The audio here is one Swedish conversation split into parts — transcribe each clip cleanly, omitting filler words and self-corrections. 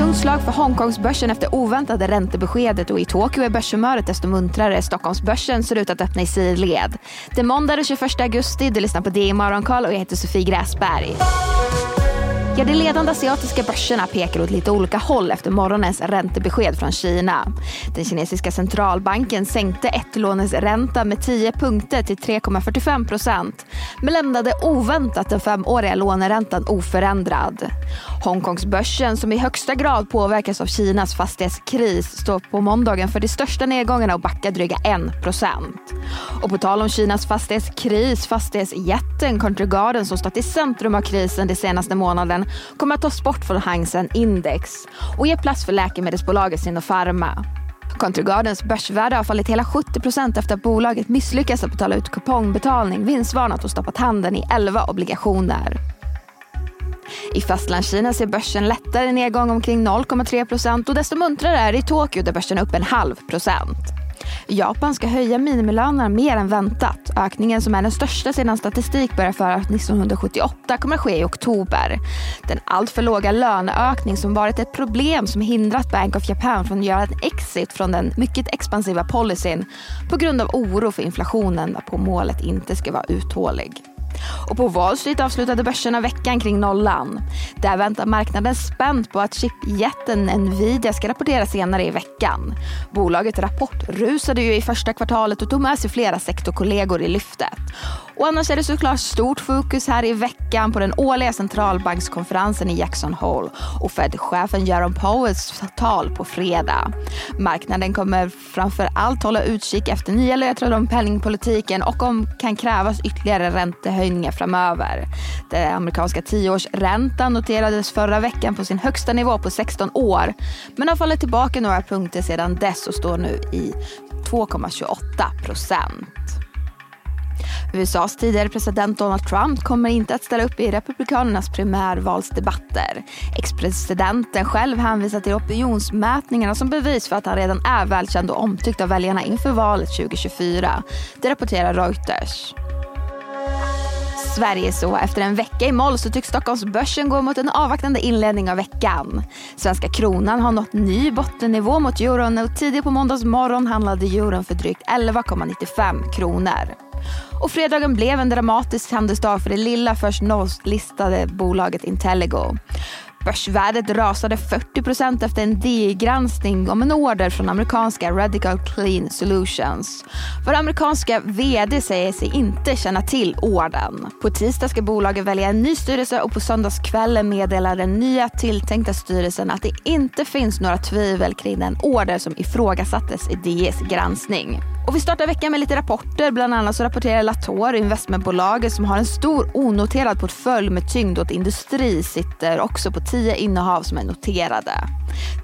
tungt slag för Hongkongsbörsen efter oväntade räntebeskedet, och i Tokyo är börshumöret desto muntrare. Stockholmsbörsen ser ut att öppna i sidled. Det är måndag den 21 augusti, du lyssnar på Di Morgonkoll och jag heter Sofie Gräsberg. Ja, de ledande asiatiska börserna pekar åt lite olika håll efter morgonens räntebesked från Kina. Den kinesiska centralbanken sänkte ett-lånesränta med 10 punkter till 3,45%, men lämnade oväntat den 5-åriga låneräntan oförändrad. Hongkongsbörsen, som i högsta grad påverkas av Kinas fastighetskris, står på måndagen för de största nedgångarna och backar dryga 1%. Och på tal om Kinas fastighetskris, fastighetsjätten Country Garden, som stått i centrum av krisen de senaste månaden, kommer att tas bort från Hang-sen Index och ge plats för läkemedelsbolaget Sinopharma. Country Gardens börsvärde har fallit hela 70% efter att bolaget misslyckats att betala ut kupongbetalning, vinstvarnat och stoppat handeln i 11 obligationer. I fastlandskina ser börsen lättare nedgång omkring 0,3%, och desto muntrare är det i Tokyo där börsen är upp 0,5%. Japan ska höja minimilönerna mer än väntat. Ökningen, som är den största sedan statistik började föra 1978, kommer att ske i oktober. Den alltför låga löneökning som varit ett problem som hindrat Bank of Japan från att göra en exit från den mycket expansiva policyn på grund av oro för inflationen, varpå målet inte ska vara uthållig. Och på Wall Street avslutade börserna veckan kring nollan. Där väntar marknaden spänt på att chipjätten Nvidia ska rapportera senare i veckan. Bolagets rapport rusade ju i första kvartalet och tog med sig flera sektorkollegor i lyftet. Och annars är det såklart stort fokus här i veckan på den årliga centralbankskonferensen i Jackson Hole och Fed-chefen Jerome Powells tal på fredag. Marknaden kommer framför allt hålla utkik efter nya ledtrådar om penningpolitiken och om kan krävas ytterligare räntehöjningar framöver. Den amerikanska 10-årsräntan noterades förra veckan på sin högsta nivå på 16 år, men har fallit tillbaka några punkter sedan dess och står nu i 2,28%. USAs tidigare president Donald Trump kommer inte att ställa upp i republikanernas primärvalsdebatter. Ex-presidenten själv hänvisar till opinionsmätningarna som bevis för att han redan är välkänd och omtyckt av väljarna inför valet 2024. Det rapporterar Reuters. Sverige så. Efter en vecka i moll så tycks Stockholmsbörsen gå mot en avvaktande inledning av veckan. Svenska kronan har nått ny bottennivå mot euron, och tidigt på måndags morgon handlade euron för drygt 11,95 kronor. Och fredagen blev en dramatisk handelsdag för det lilla först listade bolaget Intelligo. Börsvärdet rasade 40% efter en DI-granskning om en order från amerikanska Radical Clean Solutions. Vår amerikanska vd säger sig inte känna till orden. På tisdag ska bolaget välja en ny styrelse, och på söndagskvällen meddelar den nya tilltänkta styrelsen att det inte finns några tvivel kring den order som ifrågasattes i DIs granskning. Och vi startar veckan med lite rapporter. Bland annat så rapporterar Latour, investmentbolaget som har en stor onoterad portfölj med tyngd åt industri, sitter också på 10 innehav som är noterade.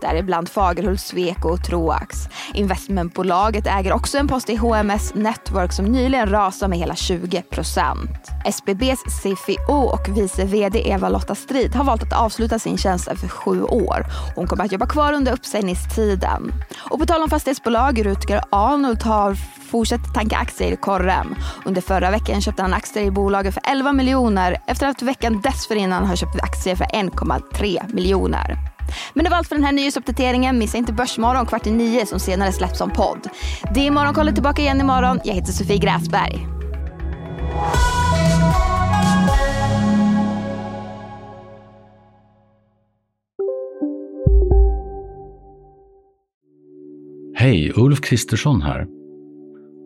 Däribland Fagerhult, Sweco och Troax. Investmentbolaget äger också en post i HMS Network som nyligen rasade med hela 20%. SBBs CFO och vice vd Eva Lotta Strid har valt att avsluta sin tjänst efter 7 år. Hon kommer att jobba kvar under uppsägningstiden. Och på tal om fastighetsbolag, Rutger Arnold har fortsatt tanka aktier i Korrem. Under förra veckan köpte han aktier i bolaget för 11 miljoner efter att veckan dessförinnan har köpt aktier för 1,3 miljoner. Men det var allt för den här nyhetsuppdateringen. Missa inte Börsmorgon 8:45 som senare släpps som podd. Det är Morgonkollet tillbaka igen imorgon. Jag heter Sofie Gräsberg. Hej, Ulf Kristersson här.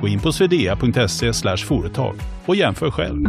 Gå in på svedea.se/företag och jämför själv.